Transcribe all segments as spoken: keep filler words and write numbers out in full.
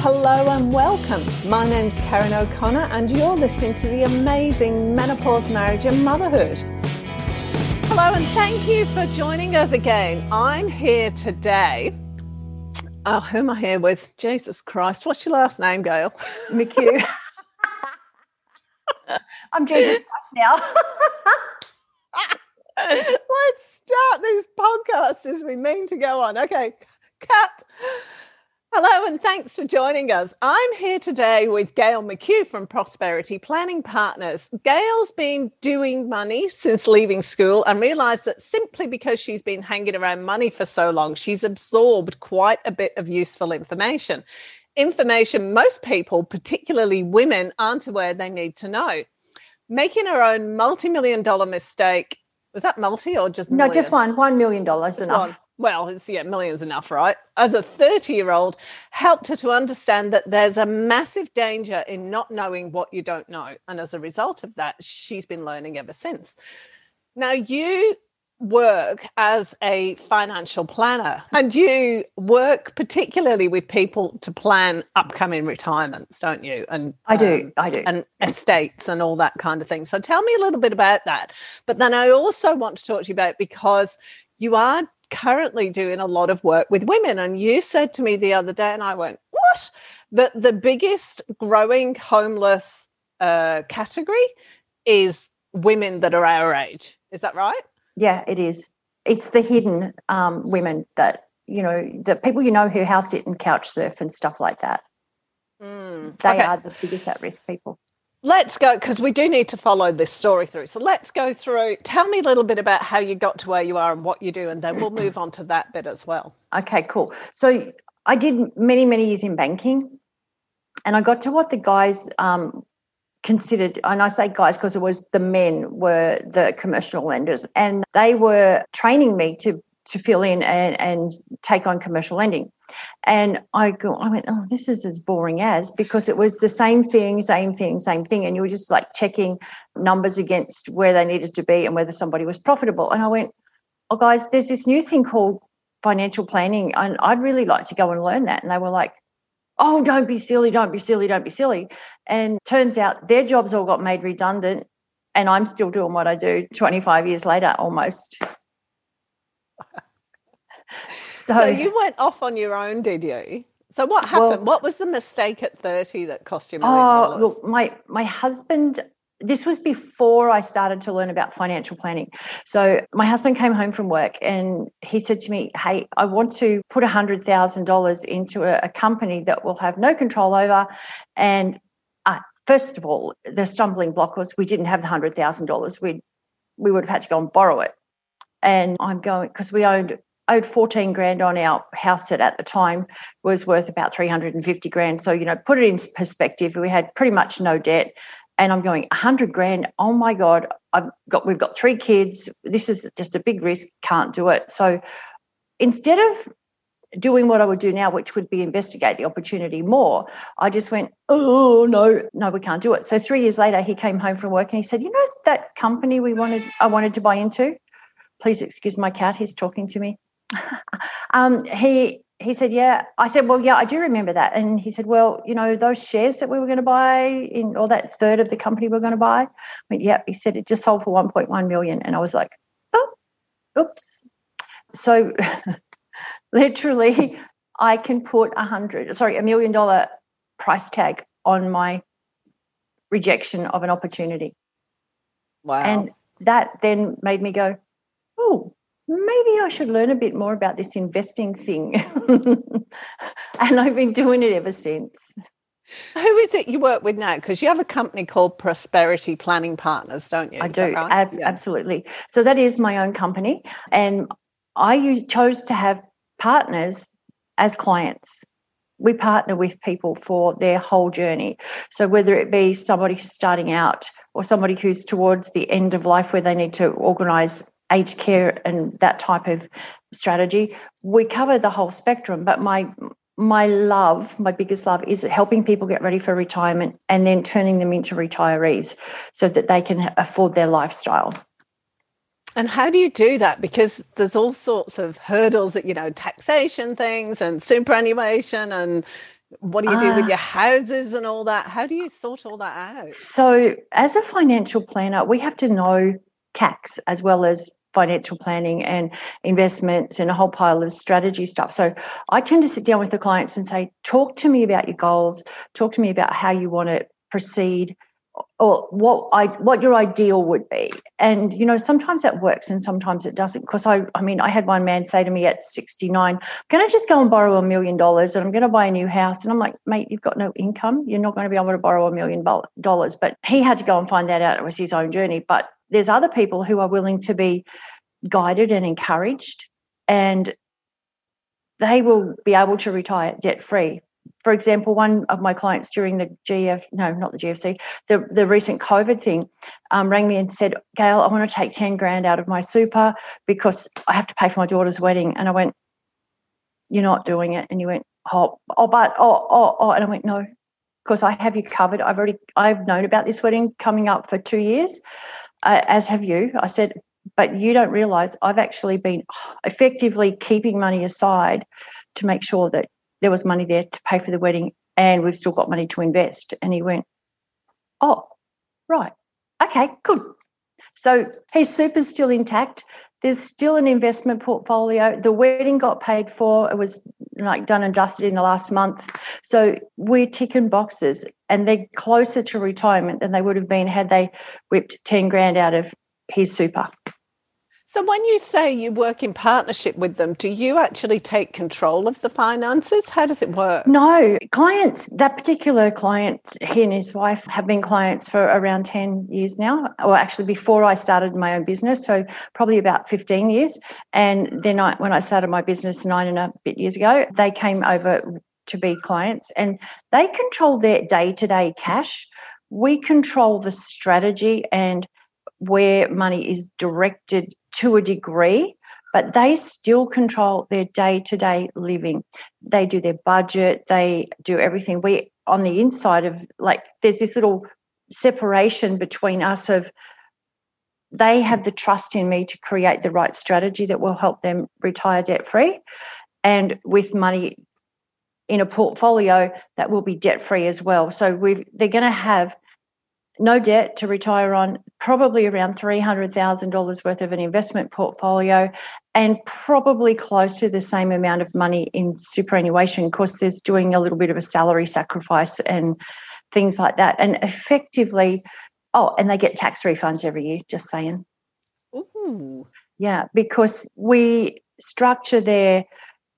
Hello and welcome. My name's Karen O'Connor and you're listening to the amazing Menopause Marriage and Motherhood. Hello and thank you for joining us again. I'm here today. Oh, who am I here with? Jesus Christ. What's your last name, Gayle? McKew. I'm Jesus Christ now. Let's start these podcasts as we mean to go on. Okay, cut. Hello and thanks for joining us. I'm here today with Gayle McKew from Prosperity Planning Partners. Gayle's been doing money since leaving school and realised that simply because she's been hanging around money for so long, she's absorbed quite a bit of useful information. Information most people, particularly women, aren't aware they need to know. Making her own multi-million dollar mistake. Was that multi or just million? No, just one. One million dollars enough. One. Well, it's, yeah, millions enough, right? As a thirty-year-old, helped her to understand that there's a massive danger in not knowing what you don't know. And as a result of that, she's been learning ever since. Now, you work as a financial planner and you work particularly with people to plan upcoming retirements, don't you? And I do, um, I do. And estates and all that kind of thing. So tell me a little bit about that. But then I also want to talk to you about, because you are currently doing a lot of work with women, and you said to me the other day, and I went, what? That the biggest growing homeless uh, category is women that are our age. Is that right? Yeah, it is. It's the hidden um, women that, you know, the people you know who house sit and couch surf and stuff like that. Mm, they okay. are the biggest at-risk people. Let's go, because we do need to follow this story through. So let's go through. Tell me a little bit about how you got to where you are and what you do, and then we'll move on to that bit as well. Okay, cool. So I did many, many years in banking, and I got to what the guys um, considered, and I say guys because it was the men were the commercial lenders, and they were training me to to fill in and, and take on commercial lending. And I go, I went, oh, this is as boring as, because it was the same thing, same thing, same thing. And you were just like checking numbers against where they needed to be and whether somebody was profitable. And I went, oh, guys, there's this new thing called financial planning, and I'd really like to go and learn that. And they were like, oh, don't be silly, don't be silly, don't be silly. And turns out their jobs all got made redundant, and I'm still doing what I do twenty-five years later almost. So, so you went off on your own, did you? So what happened? Well, what was the mistake at thirty that cost you a million dollars? Oh, look, my, my husband, this was before I started to learn about financial planning. So my husband came home from work and he said to me, hey, I want to put one hundred thousand dollars into a, a company that we'll have no control over. And uh, first of all, the stumbling block was we didn't have the one hundred thousand dollars. We we would have had to go and borrow it. And I'm going, because we owned owed fourteen grand on our house that at the time was worth about three hundred fifty grand. So, you know, put it in perspective, we had pretty much no debt. And I'm going, one hundred grand, oh my God, I've got, we've got three kids. This is just a big risk, can't do it. So instead of doing what I would do now, which would be investigate the opportunity more, I just went, oh, no, no, we can't do it. So three years later, he came home from work and he said, you know that company we wanted, I wanted to buy into? Please excuse my cat, he's talking to me. um, he he said, yeah. I said, well, yeah, I do remember that. And he said, well, you know, those shares that we were going to buy in, or that third of the company we were going to buy. I went, yeah. He said it just sold for one point one million. And I was like, oh, oops. So literally, I can put a hundred, sorry, a million dollar price tag on my rejection of an opportunity. Wow. And that then made me go, oh, maybe I should learn a bit more about this investing thing. And I've been doing it ever since. Who is it you work with now? Because you have a company called Prosperity Planning Partners, don't you? I is do, right? Ab- yeah. absolutely. So that is my own company. And I use, chose to have partners as clients. We partner with people for their whole journey. So whether it be somebody starting out or somebody who's towards the end of life where they need to organise aged care and that type of strategy, we cover the whole spectrum. But my my love, my biggest love, is helping people get ready for retirement and then turning them into retirees so that they can afford their lifestyle. And how do you do that? Because there's all sorts of hurdles that, you know, taxation things and superannuation and what do you do uh, with your houses and all that? How do you sort all that out? So as a financial planner, we have to know tax as well as financial planning and investments and a whole pile of strategy stuff. So I tend to sit down with the clients and say, talk to me about your goals, talk to me about how you want to proceed or what I what your ideal would be. And, you know, sometimes that works and sometimes it doesn't. Because, I, I mean, I had one man say to me at sixty-nine, can I just go and borrow a million dollars and I'm going to buy a new house? And I'm like, mate, you've got no income. You're not going to be able to borrow a million dollars. But he had to go and find that out. It was his own journey. But there's other people who are willing to be guided and encouraged, and they will be able to retire debt-free. For example, one of my clients during the G F, no, not the G F C, the, the recent COVID thing, um, rang me and said, Gayle, I want to take ten grand out of my super because I have to pay for my daughter's wedding. And I went, you're not doing it. And you went, oh, oh but, oh, oh, oh. And I went, no, because I have you covered. I've already, I've known about this wedding coming up for two years. Uh, as have you. I said, but you don't realise I've actually been effectively keeping money aside to make sure that there was money there to pay for the wedding and we've still got money to invest. And he went, oh, right, okay, good. So his super's still intact. There's still an investment portfolio. The wedding got paid for. It was like done and dusted in the last month. So we're ticking boxes, and they're closer to retirement than they would have been had they whipped ten grand out of his super. So when you say you work in partnership with them, do you actually take control of the finances? How does it work? No. Clients, that particular client, he and his wife have been clients for around ten years now, or actually before I started my own business, so probably about fifteen years. And then I, when I started my business nine and a bit years ago, they came over to be clients, and they control their day-to-day cash. We control the strategy and where money is directed to a degree, but they still control their day-to-day living. They do their budget. They do everything. We, on the inside of, like, there's this little separation between us of they have the trust in me to create the right strategy that will help them retire debt-free and with money in a portfolio that will be debt-free as well. So we've, they're going to have no debt to retire on, probably around three hundred thousand dollars worth of an investment portfolio, and probably close to the same amount of money in superannuation. Of course, there's doing a little bit of a salary sacrifice and things like that. And effectively, oh, and they get tax refunds every year, just saying. Ooh. Yeah, because we structure their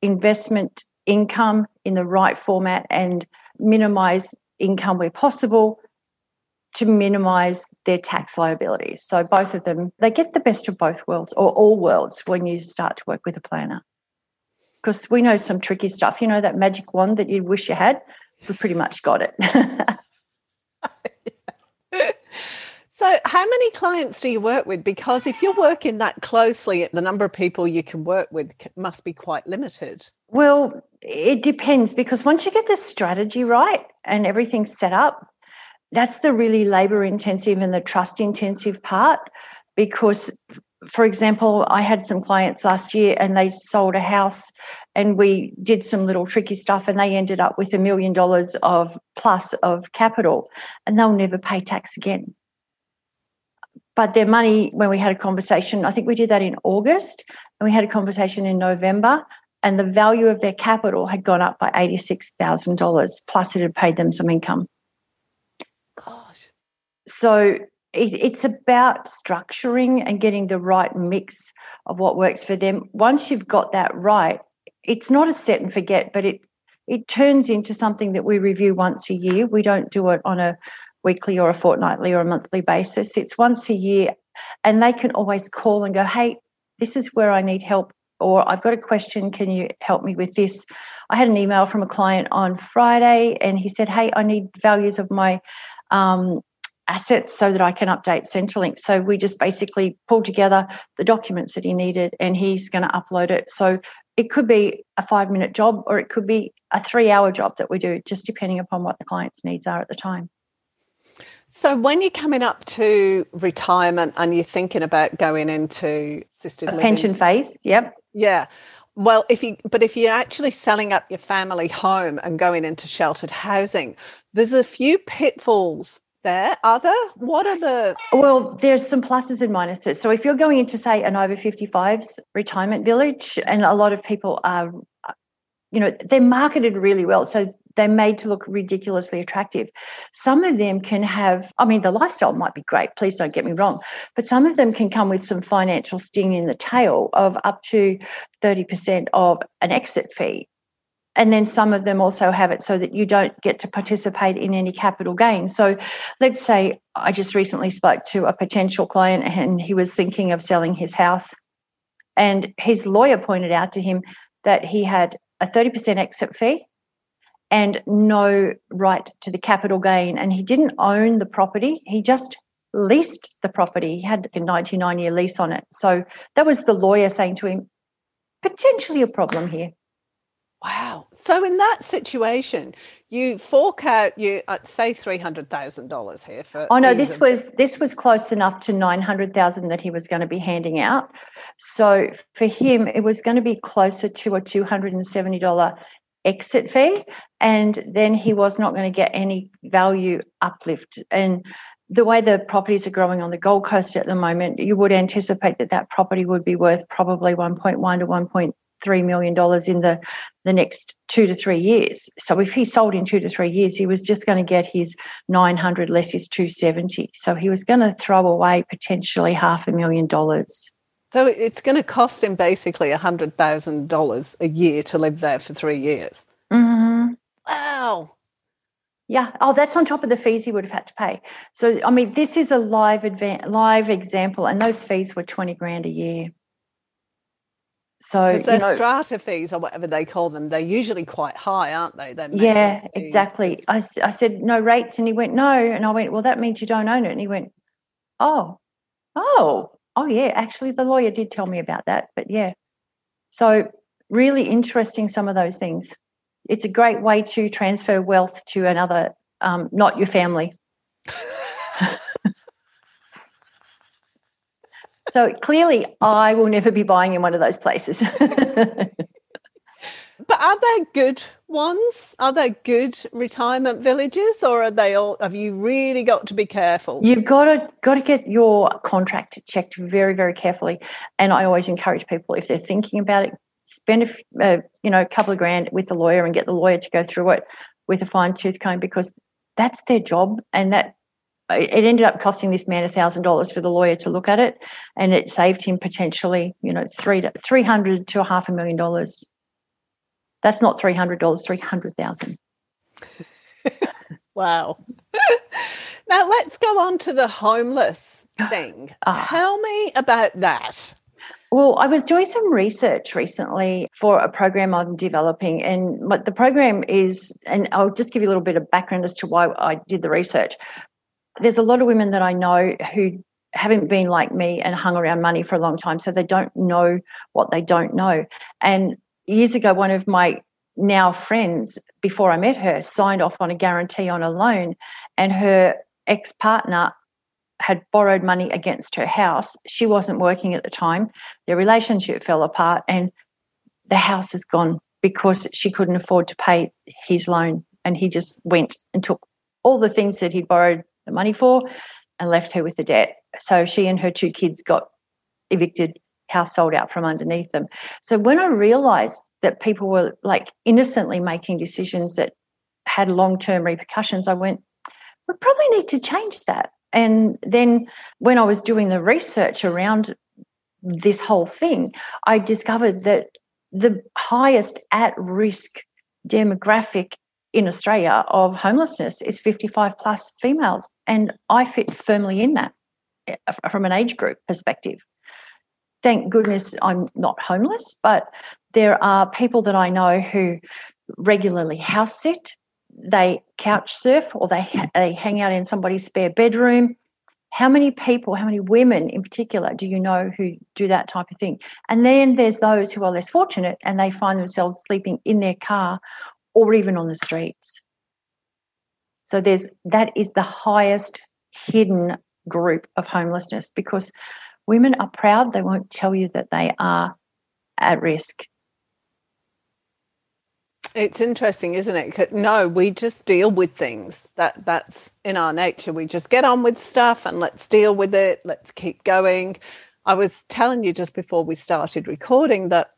investment income in the right format and minimise income where possible to minimise their tax liabilities. So both of them, they get the best of both worlds, or all worlds, when you start to work with a planner. Because we know some tricky stuff. You know, that magic wand that you wish you had? We pretty much got it. So how many clients do you work with? Because if you're working that closely, the number of people you can work with must be quite limited. Well, it depends, because once you get the strategy right and everything's set up, that's the really labour-intensive and the trust-intensive part, because, for example, I had some clients last year and they sold a house, and we did some little tricky stuff, and they ended up with a million dollars of plus of capital, and they'll never pay tax again. But their money, when we had a conversation, I think we did that in August, and we had a conversation in November, and the value of their capital had gone up by eighty-six thousand dollars, plus it had paid them some income. So it, it's about structuring and getting the right mix of what works for them. Once you've got that right, it's not a set and forget, but it it turns into something that we review once a year. We don't do it on a weekly or a fortnightly or a monthly basis. It's once a year, and they can always call and go, hey, this is where I need help, or I've got a question, can you help me with this? I had an email from a client on Friday, and he said, hey, I need values of my um assets so that I can update Centrelink. So we just basically pulled together the documents that he needed, and he's going to upload it. So it could be a five-minute job, or it could be a three-hour job that we do, just depending upon what the client's needs are at the time. So when you're coming up to retirement and you're thinking about going into assisted living, pension phase, yep. Yeah. Well, if you, but if you're actually selling up your family home and going into sheltered housing, there's a few pitfalls there. Are there? What are the? Well, there's some pluses and minuses. So if you're going into, say, an over fifty-fives retirement village, and a lot of people are, you know, they're marketed really well. So they're made to look ridiculously attractive. Some of them can have, I mean, the lifestyle might be great, please don't get me wrong, but some of them can come with some financial sting in the tail of up to thirty percent of an exit fee. And then some of them also have it so that you don't get to participate in any capital gain. So let's say I just recently spoke to a potential client and he was thinking of selling his house, and his lawyer pointed out to him that he had a thirty percent exit fee and no right to the capital gain. And he didn't own the property. He just leased the property. He had a ninety-nine year lease on it. So that was the lawyer saying to him, potentially a problem here. Wow. So in that situation, you fork out, you uh, say three hundred thousand dollars here. For oh, no, this was, this was close enough to nine hundred thousand dollars that he was going to be handing out. So for him, it was going to be closer to a two hundred seventy dollars exit fee, and then he was not going to get any value uplift. And the way the properties are growing on the Gold Coast at the moment, you would anticipate that that property would be worth probably one point one to one point three million dollars in the, the next two to three years. So if he sold in two to three years, he was just going to get his nine hundred less his two seventy. So he was going to throw away potentially half a million dollars. So it's going to cost him basically one hundred thousand dollars a year to live there for three years. Mm-hmm. Wow. Yeah. Oh, that's on top of the fees he would have had to pay. So, I mean, this is a live advan- live example, and those fees were twenty grand a year. So, you know, strata fees or whatever they call them, they're usually quite high, aren't they? Yeah, fees. Exactly. I, I said, no rates. And he went, no. And I went, well, that means you don't own it. And he went, oh, oh. Oh, yeah, actually, the lawyer did tell me about that. But, yeah, so really interesting, some of those things. It's a great way to transfer wealth to another, um, not your family. So clearly I will never be buying in one of those places. But are there good ones? Are there good retirement villages, or are they all? Have you really got to be careful? You've got to got to get your contract checked very, very carefully. And I always encourage people, if they're thinking about it, spend a uh, you know a couple of grand with the lawyer and get the lawyer to go through it with a fine tooth comb, because that's their job. And that it ended up costing this man a thousand dollars for the lawyer to look at it, and it saved him potentially you know three to three hundred to a half a million dollars. That's not three hundred dollars, three hundred thousand dollars. Wow. Now let's go on to the homeless thing. Uh, Tell me about that. Well, I was doing some research recently for a program I'm developing, and what the program is, and I'll just give you a little bit of background as to why I did the research. There's a lot of women that I know who haven't been like me and hung around money for a long time, so they don't know what they don't know. And years ago, one of my now friends, before I met her, signed off on a guarantee on a loan, and her ex-partner had borrowed money against her house. She wasn't working at the time. Their relationship fell apart, and the house is gone because she couldn't afford to pay his loan, and he just went and took all the things that he'd borrowed the money for and left her with the debt. So she and her two kids got evicted, house sold out from underneath them. So when I realised that people were like innocently making decisions that had long-term repercussions, I went, we probably need to change that. And then when I was doing the research around this whole thing, I discovered that the highest at-risk demographic in Australia of homelessness is fifty-five plus females, and I fit firmly in that from an age group perspective. Thank goodness I'm not homeless, but there are people that I know who regularly house sit, they couch surf, or they, they hang out in somebody's spare bedroom. How many people, how many women in particular do you know who do that type of thing? And then there's those who are less fortunate and they find themselves sleeping in their car or even on the streets. So there's that is the highest hidden group of homelessness, because women are proud. They won't tell you that they are at risk. It's interesting, isn't it? No, we just deal with things. That that's in our nature. We just get on with stuff and let's deal with it. Let's keep going. I was telling you just before we started recording that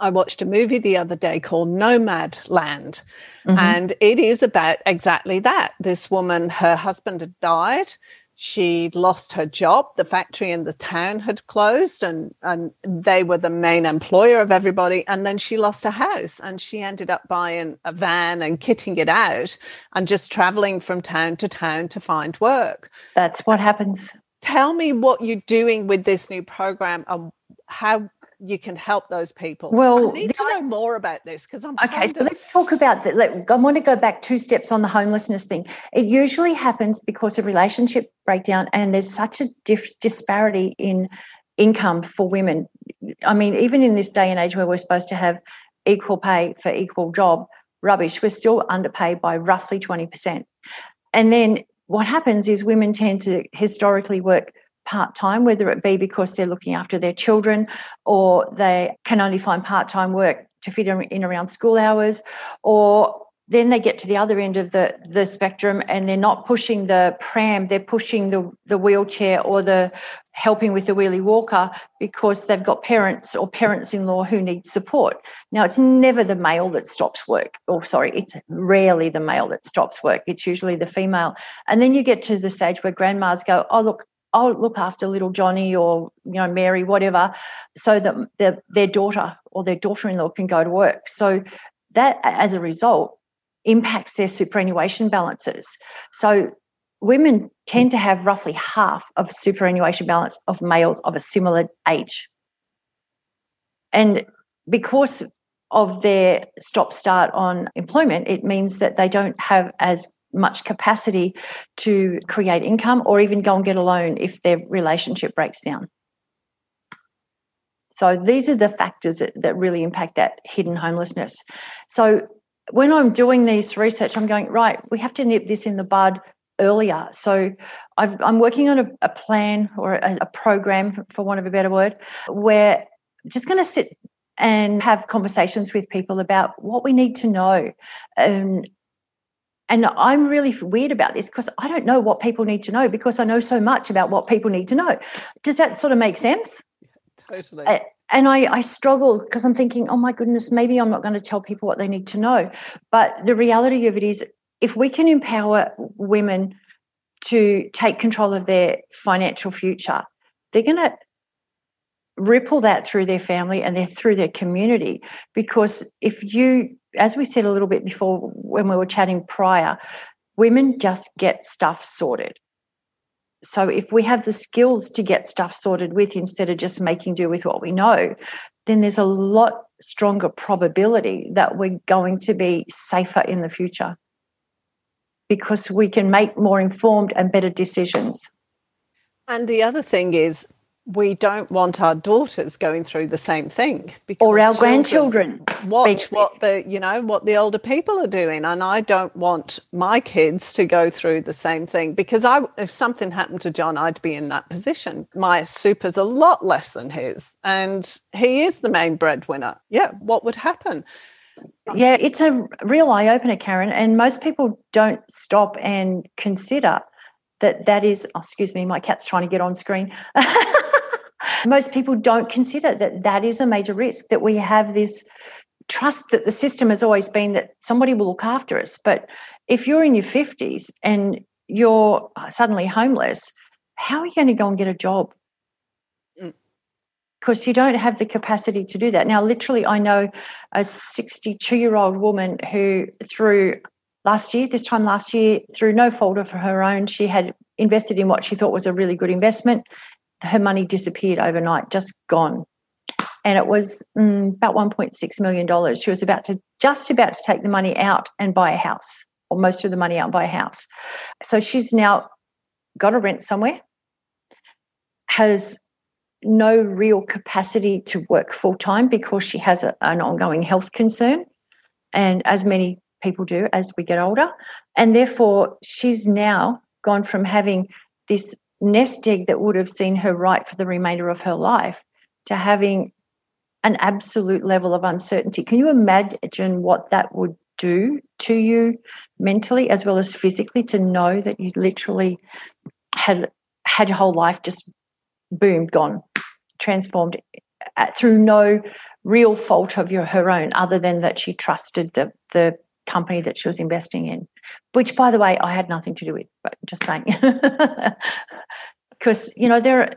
I watched a movie the other day called Nomad Land. Mm-hmm. And it is about exactly that. This woman, her husband had died. She lost her job. The factory in the town had closed and, and they were the main employer of everybody. And then she lost her house and she ended up buying a van and kitting it out and just traveling from town to town to find work. That's what happens. Tell me what you're doing with this new program and how you can help those people. Well, I need to know more about this because I'm okay. So let's talk about that. Let, I want to go back two steps on the homelessness thing. It usually happens because of relationship breakdown, and there's such a diff, disparity in income for women. I mean, even in this day and age where we're supposed to have equal pay for equal job, rubbish. We're still underpaid by roughly twenty percent. And then what happens is women tend to historically work part-time, whether it be because they're looking after their children or they can only find part-time work to fit in around school hours, or then they get to the other end of the, the spectrum and they're not pushing the pram, they're pushing the, the wheelchair or the helping with the wheelie walker because they've got parents or parents-in-law who need support. Now, it's never the male that stops work, or sorry, it's rarely the male that stops work. It's usually the female. And then you get to the stage where grandmas go, oh, look, I'll look after little Johnny or, you know, Mary, whatever, so that their, their daughter or their daughter-in-law can go to work. So that, as a result, impacts their superannuation balances. So women tend to have roughly half of superannuation balance of males of a similar age. And because of their stop-start on employment, it means that they don't have as much capacity to create income or even go and get a loan if their relationship breaks down. So these are the factors that, that really impact that hidden homelessness. So when I'm doing this research, I'm going, right, we have to nip this in the bud earlier. So I've, I'm working on a, a plan or a, a program, for want of a better word, where I'm just going to sit and have conversations with people about what we need to know. And And I'm really weird about this because I don't know what people need to know because I know so much about what people need to know. Does that sort of make sense? Totally. Uh, and I, I struggle because I'm thinking, oh, my goodness, maybe I'm not going to tell people what they need to know. But the reality of it is if we can empower women to take control of their financial future, they're going to ripple that through their family and they're through their community. Because if you, as we said a little bit before when we were chatting prior, women just get stuff sorted. So if we have the skills to get stuff sorted with instead of just making do with what we know, then there's a lot stronger probability that we're going to be safer in the future because we can make more informed and better decisions. And the other thing is, we don't want our daughters going through the same thing, or our grandchildren watch what the you know what the older people are doing, and I don't want my kids to go through the same thing because I if something happened to John, I'd be in that position. My super's a lot less than his, and he is the main breadwinner. Yeah, what would happen? Yeah, it's a real eye opener, Karen, and most people don't stop and consider that that is. Oh, excuse me, my cat's trying to get on screen. Most people don't consider that that is a major risk, that we have this trust that the system has always been that somebody will look after us. But if you're in your fifties and you're suddenly homeless, how are you going to go and get a job? Because mm. you don't have the capacity to do that. Now, literally, I know a sixty-two-year-old woman who through last year, this time last year, through no fault of her own, she had invested in what she thought was a really good investment. Her money disappeared overnight, just gone. And it was mm, about one point six million dollars. She was about to, just about to take the money out and buy a house, or most of the money out and buy a house. So she's now got to rent somewhere, has no real capacity to work full-time because she has a, an ongoing health concern, and as many people do as we get older. And therefore, she's now gone from having this nest egg that would have seen her right for the remainder of her life to having an absolute level of uncertainty. Can you imagine what that would do to you mentally as well as physically, to know that you literally had had your whole life just boom, gone, transformed through no real fault of your her own, other than that she trusted the the company that she was investing in, which, by the way, I had nothing to do with, but just saying. Because, you know, there are,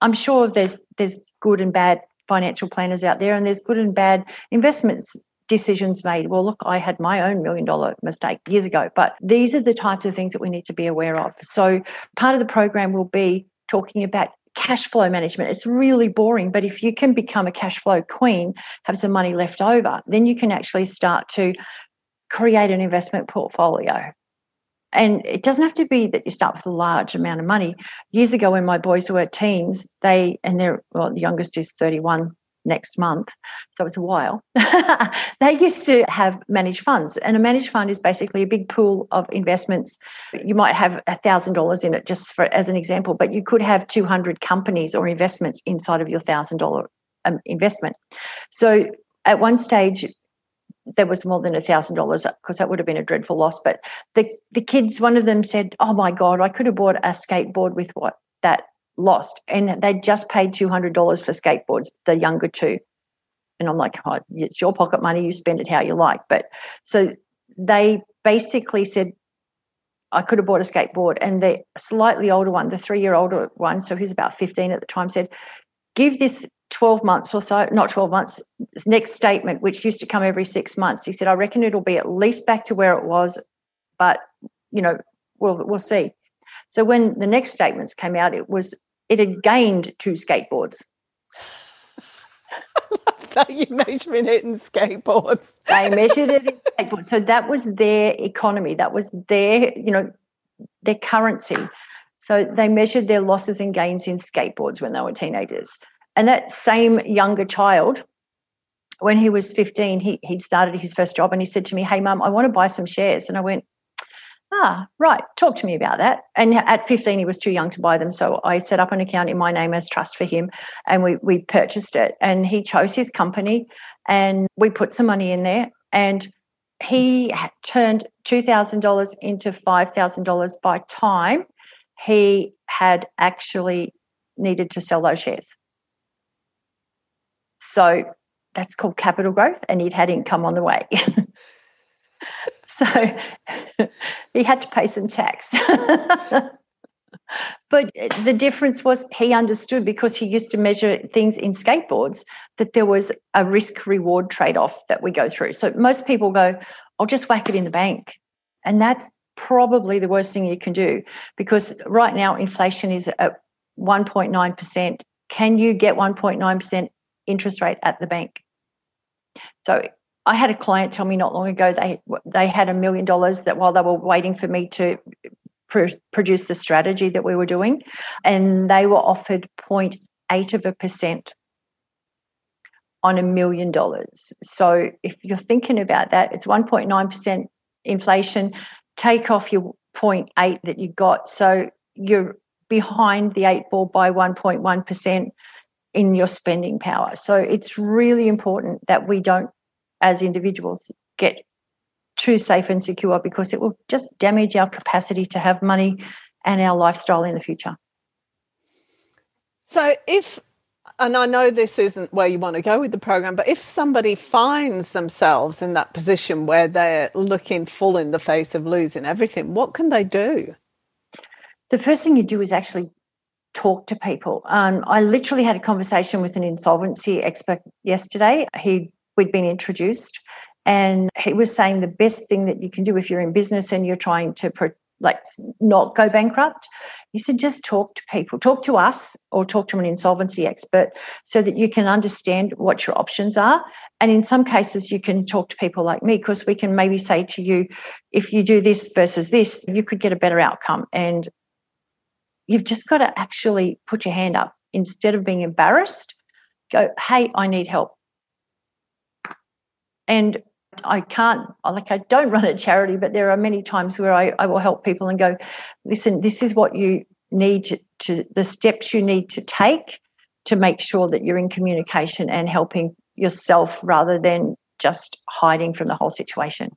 I'm sure there's there's good and bad financial planners out there, and there's good and bad investments decisions made. Well, look, I had my own million dollar mistake years ago, but these are the types of things that we need to be aware of. So part of the program will be talking about cash flow management. It's really boring, but if you can become a cash flow queen, have some money left over, then you can actually start to create an investment portfolio. And it doesn't have to be that you start with a large amount of money. Years ago, when my boys were teens, they, and they're, well, the youngest is thirty-one next month, so it's a while, they used to have managed funds. And a managed fund is basically a big pool of investments. You might have one thousand dollars in it, just for as an example, but you could have two hundred companies or investments inside of your one thousand dollars um, investment. So at one stage, there was more than one thousand dollars, because that would have been a dreadful loss. But the, the kids, one of them said, oh, my God, I could have bought a skateboard with what that lost. And they just paid two hundred dollars for skateboards, the younger two. And I'm like, oh, it's your pocket money. You spend it how you like. But so they basically said, I could have bought a skateboard. And the slightly older one, the three-year-old one, so he's about fifteen at the time, said, give this twelve months or so, not twelve months, his next statement, which used to come every six months. He said, I reckon it'll be at least back to where it was, but, you know, we'll we'll see. So when the next statements came out, it was it had gained two skateboards. I love that you measuring it in skateboards. They measured it in skateboards. So that was their economy. That was their, you know, their currency. So they measured their losses and gains in skateboards when they were teenagers. And that same younger child, when he was fifteen, he, he'd started his first job, and he said to me, hey, Mum, I want to buy some shares. And I went, ah, right, talk to me about that. And at fifteen, he was too young to buy them. So I set up an account in my name as trust for him, and we, we purchased it. And he chose his company, and we put some money in there. And he turned two thousand dollars into five thousand dollars by time he had actually needed to sell those shares. So that's called capital growth, and he'd had income on the way. So he had to pay some tax. But the difference was he understood, because he used to measure things in skateboards, that there was a risk-reward trade-off that we go through. So most people go, I'll just whack it in the bank. And that's probably the worst thing you can do, because right now inflation is at one point nine percent. Can you get one point nine percent? interest rate at the bank? So I had a client tell me not long ago they they had a million dollars that while they were waiting for me to pr- produce the strategy that we were doing, and they were offered zero point eight of a percent on a million dollars. So if you're thinking about that, it's one point nine percent inflation. Take off your zero point eight that you got, so you're behind the eight ball by one point one percent. in your spending power. So it's really important that we don't, as individuals, get too safe and secure, because it will just damage our capacity to have money and our lifestyle in the future. So if, and I know this isn't where you want to go with the program, but if somebody finds themselves in that position where they're looking full in the face of losing everything, what can they do? The first thing you do is actually talk to people. Um, I literally had a conversation with an insolvency expert yesterday. He we'd been introduced, and he was saying the best thing that you can do if you're in business and you're trying to pro- like not go bankrupt, he said just talk to people, talk to us or talk to an insolvency expert, so that you can understand what your options are. And in some cases, you can talk to people like me, because we can maybe say to you, if you do this versus this, you could get a better outcome. And you've just got to actually put your hand up. Instead of being embarrassed, go, hey, I need help. And I can't, like I don't run a charity, but there are many times where I, I will help people and go, listen, this is what you need to, to, the steps you need to take to make sure that you're in communication and helping yourself rather than just hiding from the whole situation.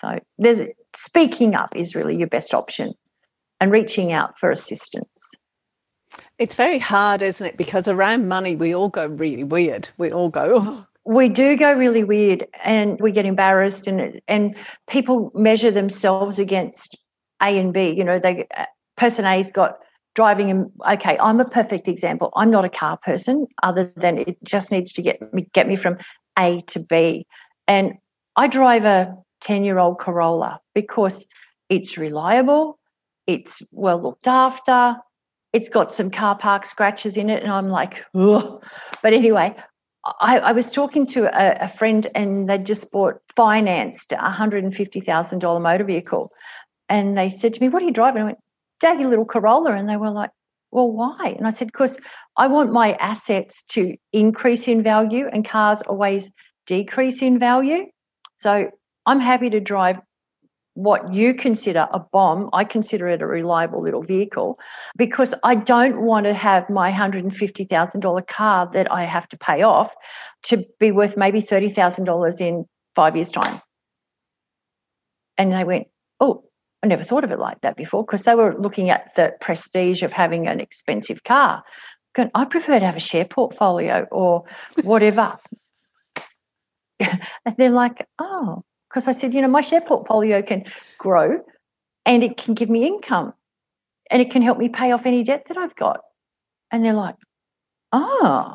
So there's speaking up is really your best option and reaching out for assistance. It's very hard, isn't it? Because around money, we all go really weird. We all go, oh. We do go really weird and we get embarrassed and and people measure themselves against A and B. You know, they person A's got driving and, okay, I'm a perfect example. I'm not a car person other than it just needs to get me, get me from A to B. And I drive a ten-year-old Corolla because it's reliable, it's well looked after, it's got some car park scratches in it, and I'm like, ugh. But anyway, I, I was talking to a, a friend and they just bought, financed a one hundred fifty thousand dollars motor vehicle. And they said to me, what are you driving? I went, daggy little Corolla. And they were like, well, why? And I said, because I want my assets to increase in value and cars always decrease in value. So I'm happy to drive what you consider a bomb. I consider it a reliable little vehicle because I don't want to have my one hundred fifty thousand dollars car that I have to pay off to be worth maybe thirty thousand dollars in five years' time. And they went, oh, I never thought of it like that before, because they were looking at the prestige of having an expensive car. Going, I prefer to have a share portfolio or whatever. And they're like, oh. Because I said, you know, my share portfolio can grow and it can give me income and it can help me pay off any debt that I've got. And they're like, oh,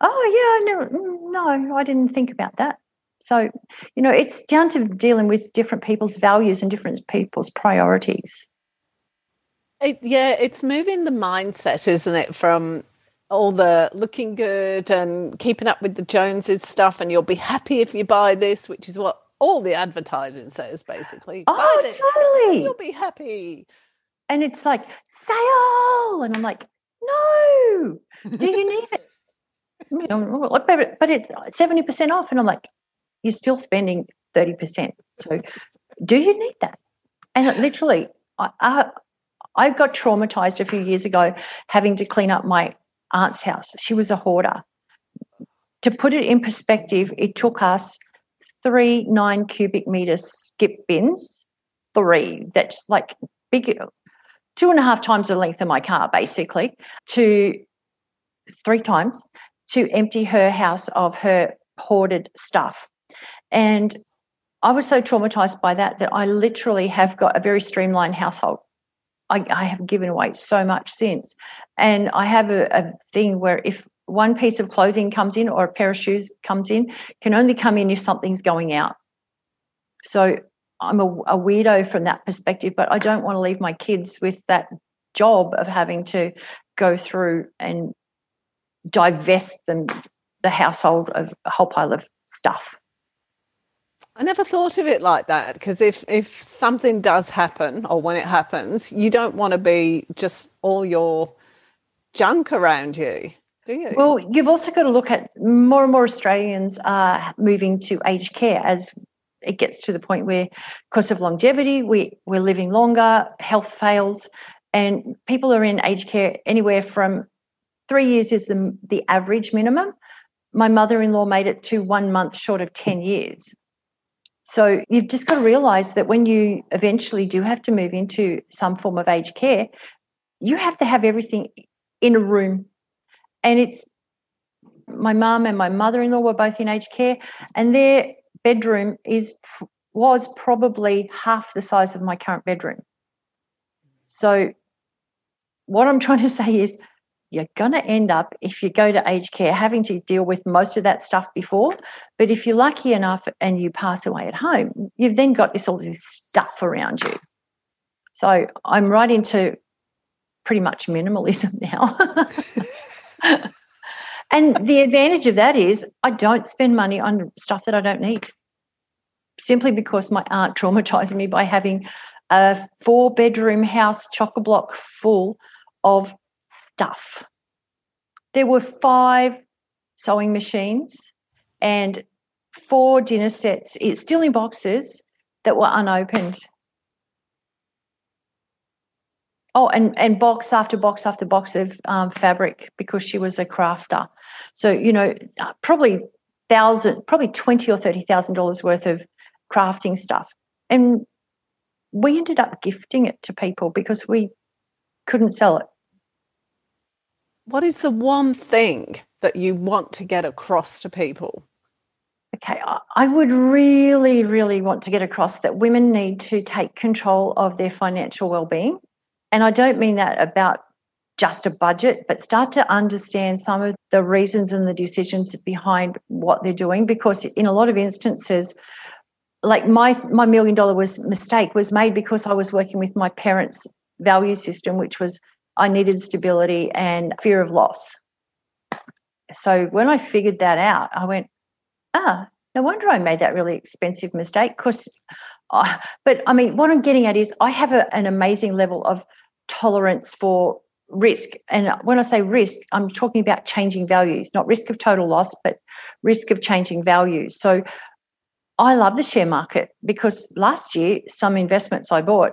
oh, yeah, no, no, I didn't think about that. So, you know, it's down to dealing with different people's values and different people's priorities. It, yeah, it's moving the mindset, isn't it, from all the looking good and keeping up with the Joneses stuff and you'll be happy if you buy this, which is what all the advertising says, basically. Oh, totally. You'll be happy. And it's like, sale. And I'm like, no, do you need it? But it's seventy percent off. And I'm like, you're still spending thirty percent. So do you need that? And literally, I, I, I got traumatized a few years ago having to clean up my aunt's house. She was a hoarder. To put it in perspective, it took us three nine cubic metre skip bins, three, that's like big, two and a half times the length of my car basically, to three times to empty her house of her hoarded stuff. And I was so traumatised by that that I literally have got a very streamlined household. I, I have given away so much since. And I have a, a thing where if one piece of clothing comes in or a pair of shoes comes in, can only come in if something's going out. So I'm a, a weirdo from that perspective, but I don't want to leave my kids with that job of having to go through and divest them, the household, of a whole pile of stuff. I never thought of it like that, because if, if something does happen or when it happens, you don't want to be just all your junk around you. Do you? Well, you've also got to look at more and more Australians are moving to aged care as it gets to the point where, because of longevity, we, we're living longer, health fails, and people are in aged care anywhere from three years is the, the average minimum. My mother-in-law made it to one month short of ten years. So you've just got to realise that when you eventually do have to move into some form of aged care, you have to have everything in a room. And it's my mum and my mother-in-law were both in aged care, and their bedroom is was probably half the size of my current bedroom. So what I'm trying to say is you're going to end up, if you go to aged care, having to deal with most of that stuff before. But if you're lucky enough and you pass away at home, you've then got this all this stuff around you. So I'm right into pretty much minimalism now. And the advantage of that is I don't spend money on stuff that I don't need, simply because my aunt traumatised me by having a four-bedroom house chock-a-block full of stuff. There were five sewing machines and four dinner sets, it's still in boxes, that were unopened. Oh, and, and box after box after box of um, fabric, because she was a crafter. So, you know, probably thousand, probably twenty or thirty thousand dollars worth of crafting stuff, and we ended up gifting it to people because we couldn't sell it. What is the one thing that you want to get across to people? Okay, I would really, really want to get across that women need to take control of their financial well-being. And I don't mean that about just a budget, but start to understand some of the reasons and the decisions behind what they're doing, because in a lot of instances, like my my million dollar was mistake was made because I was working with my parents' value system, which was I needed stability and fear of loss. So when I figured that out, I went, ah, no wonder I made that really expensive mistake. Because, uh, but I mean, what I'm getting at is I have a, an amazing level of tolerance for risk. And when I say risk, I'm talking about changing values, not risk of total loss, but risk of changing values. So I love the share market, because last year, some investments I bought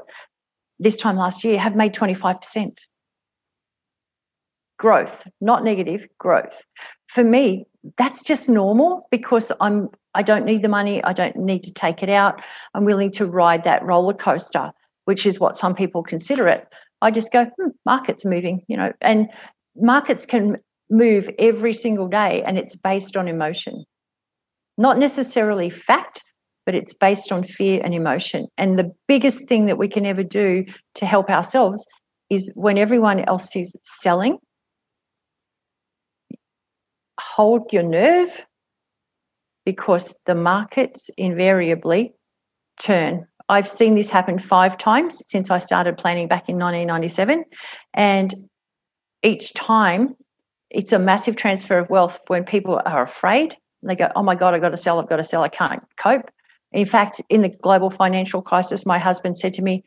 this time last year have made twenty-five percent growth, not negative growth. For me, that's just normal, because I'm I don't need the money. I don't need to take it out. I'm willing to ride that roller coaster, which is what some people consider it. I just go, hmm, market's moving, you know, and markets can move every single day, and it's based on emotion. Not necessarily fact, but it's based on fear and emotion. And the biggest thing that we can ever do to help ourselves is when everyone else is selling, hold your nerve, because the markets invariably turn. I've seen this happen five times since I started planning back in nineteen ninety-seven, and each time it's a massive transfer of wealth when people are afraid. They go, oh, my God, I've got to sell, I've got to sell, I can't cope. In fact, in the global financial crisis, my husband said to me,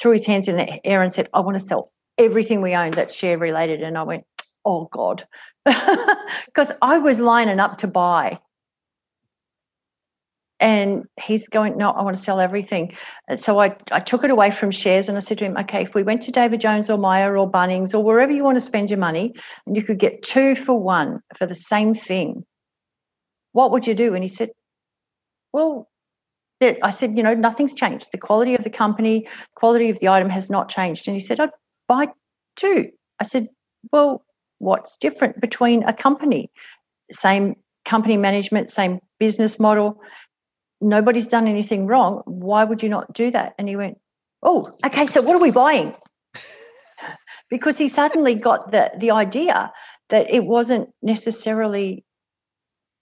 threw his hands in the air and said, I want to sell everything we own that's share related. And I went, oh, God, because I was lining up to buy. And he's going, no, I want to sell everything. And so I, I took it away from shares, and I said to him, okay, if we went to David Jones or Myer or Bunnings or wherever you want to spend your money, and you could get two for one for the same thing, what would you do? And he said, well, I said, you know, nothing's changed. The quality of the company, quality of the item has not changed. And he said, I'd buy two. I said, well, what's different between a company? Same company management, same business model. Nobody's done anything wrong. Why would you not do that? And he went, oh, okay, so what are we buying? Because he suddenly got the, the idea that it wasn't necessarily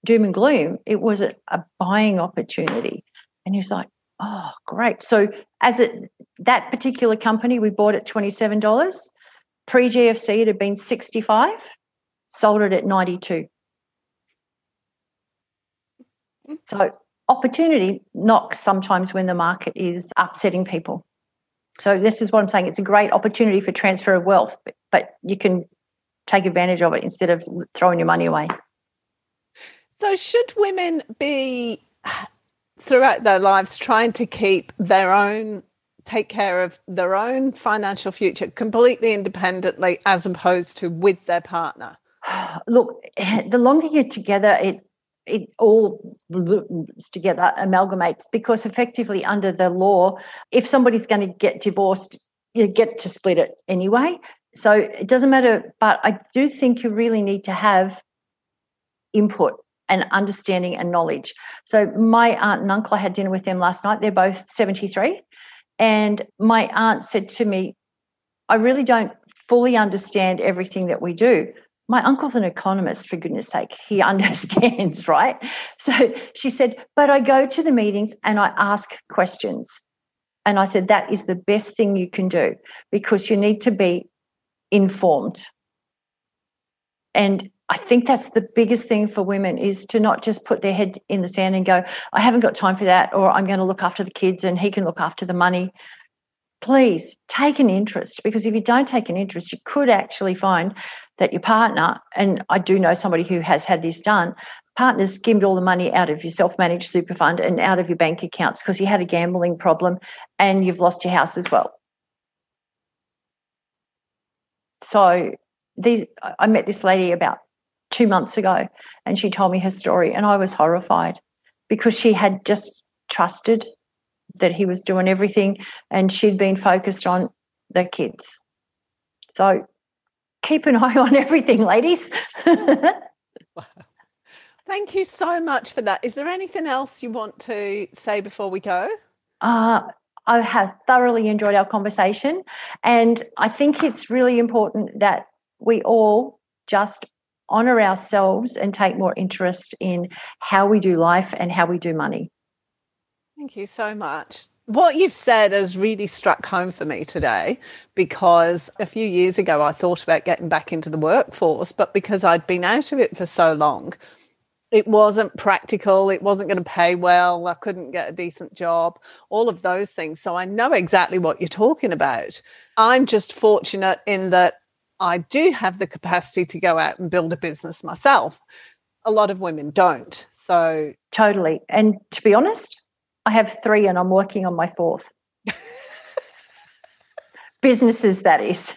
doom and gloom. It was a, a buying opportunity. And he was like, oh, great. So as it, that particular company, we bought at twenty-seven dollars. Pre-G F C, it had been sixty-five dollars. Sold it at ninety-two dollars. So opportunity knocks sometimes when the market is upsetting people. So this is what I'm saying. It's a great opportunity for transfer of wealth, but, but you can take advantage of it instead of throwing your money away. So should women be throughout their lives trying to keep their own, take care of their own financial future completely independently as opposed to with their partner? Look, the longer you're together, it it all together amalgamates, because effectively under the law, if somebody's going to get divorced, you get to split it anyway. So it doesn't matter. But I do think you really need to have input and understanding and knowledge. So my aunt and uncle, I had dinner with them last night. They're both seventy-three. And my aunt said to me, I really don't fully understand everything that we do. My uncle's an economist, for goodness sake. He understands, right? So she said, but I go to the meetings and I ask questions. And I said, that is the best thing you can do, because you need to be informed. And I think that's the biggest thing for women, is to not just put their head in the sand and go, I haven't got time for that, or I'm going to look after the kids and he can look after the money. Please take an interest, because if you don't take an interest, you could actually find that your partner, and I do know somebody who has had this done, partners skimmed all the money out of your self-managed super fund and out of your bank accounts because you had a gambling problem, and you've lost your house as well. So these, I met this lady about two months ago, and she told me her story, and I was horrified because she had just trusted that he was doing everything, and she'd been focused on the kids. So keep an eye on everything, ladies. Wow. Thank you so much for that. Is there anything else you want to say before we go? Uh, I have thoroughly enjoyed our conversation, and I think it's really important that we all just honour ourselves and take more interest in how we do life and how we do money. Thank you so much. What you've said has really struck home for me today, because a few years ago I thought about getting back into the workforce, but because I'd been out of it for so long, it wasn't practical, it wasn't going to pay well, I couldn't get a decent job, all of those things. So I know exactly what you're talking about. I'm just fortunate in that I do have the capacity to go out and build a business myself. A lot of women don't. So totally. And to be honest, I have three and I'm working on my fourth. Businesses, that is.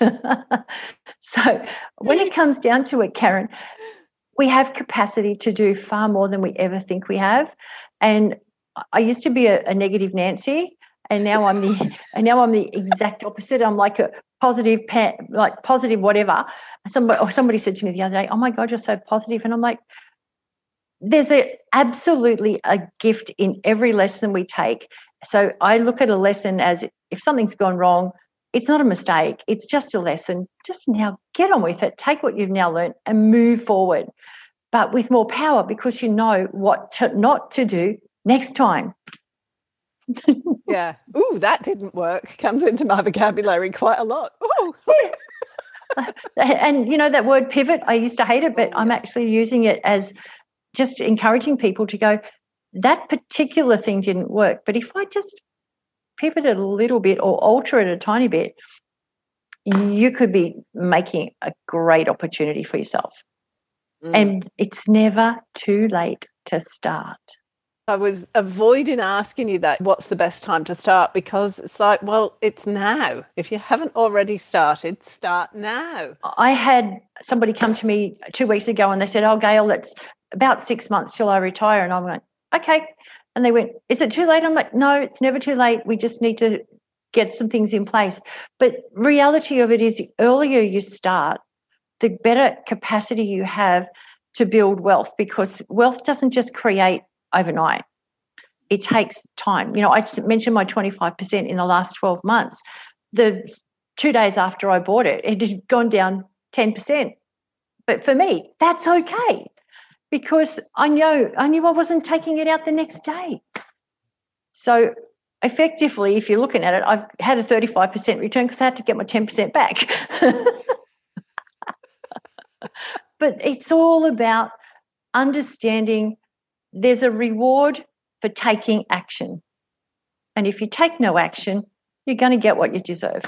So when it comes down to it, Karen, we have capacity to do far more than we ever think we have. And I used to be a, a negative Nancy, and now I'm the and now I'm the exact opposite. I'm like a positive, like positive whatever. Somebody, or somebody said to me the other day, "Oh my God, you're so positive," and I'm like, there's a, absolutely a gift in every lesson we take. So I look at a lesson as, if something's gone wrong, it's not a mistake. It's just a lesson. Just now get on with it. Take what you've now learned and move forward, but with more power, because you know what to, not to do next time. Yeah. Ooh, that didn't work. Comes into my vocabulary quite a lot. Ooh. Yeah. And, you know, that word pivot, I used to hate it, but I'm actually using it as just encouraging people to go, that particular thing didn't work, but if I just pivot it a little bit or alter it a tiny bit, you could be making a great opportunity for yourself. Mm. And it's never too late to start. I was avoiding asking you that, what's the best time to start, because it's like, well, it's now. If you haven't already started, start now. I had somebody come to me two weeks ago and they said, "Oh, Gayle, it's about six months till I retire." And I'm like, okay. And they went, "Is it too late?" I'm like, no, it's never too late. We just need to get some things in place. But reality of it is, the earlier you start, the better capacity you have to build wealth, because wealth doesn't just create overnight. It takes time. You know, I mentioned my twenty-five percent in the last twelve months. The two days after I bought it, it had gone down ten percent. But for me, that's okay, because I know I knew I wasn't taking it out the next day. So effectively, if you're looking at it, I've had a thirty-five percent return because I had to get my ten percent back. But it's all about understanding there's a reward for taking action. And if you take no action, you're going to get what you deserve.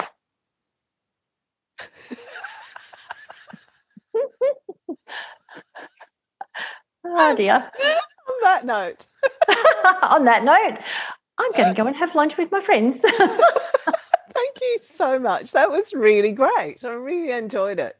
Oh, dear. On that note. On that note, I'm going to go and have lunch with my friends. Thank you so much. That was really great. I really enjoyed it.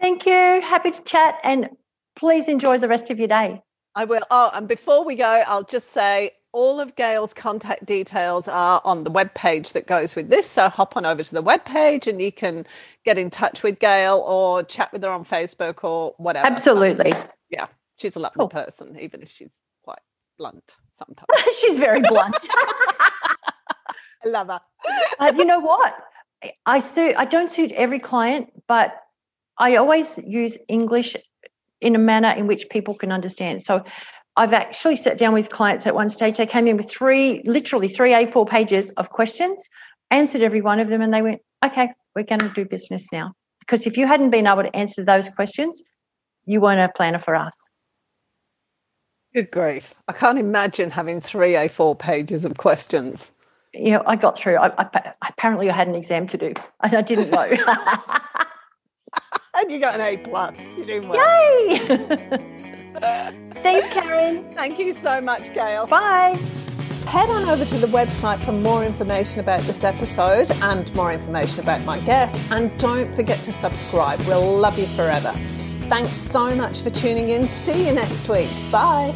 Thank you. Happy to chat, and please enjoy the rest of your day. I will. Oh, and before we go, I'll just say all of Gayle's contact details are on the webpage that goes with this. So hop on over to the webpage and you can get in touch with Gayle or chat with her on Facebook or whatever. Absolutely. Um, yeah. She's a lovely oh. person, even if she's quite blunt sometimes. She's very blunt. I love her. Uh, you know what? I suit, I don't suit every client, but I always use English in a manner in which people can understand. So I've actually sat down with clients at one stage. They came in with three, literally three A four pages of questions, answered every one of them, and they went, okay, we're going to do business now. Because if you hadn't been able to answer those questions, you weren't a planner for us. Good grief. I can't imagine having three A four pages of questions. You know, I got through. I, I, apparently I had an exam to do and I didn't know. And you got an A plus. You did well. Yay! Thanks, Karen. Thank you so much, Gayle. Bye. Head on over to the website for more information about this episode and more information about my guests. And don't forget to subscribe. We'll love you forever. Thanks so much for tuning in. See you next week. Bye.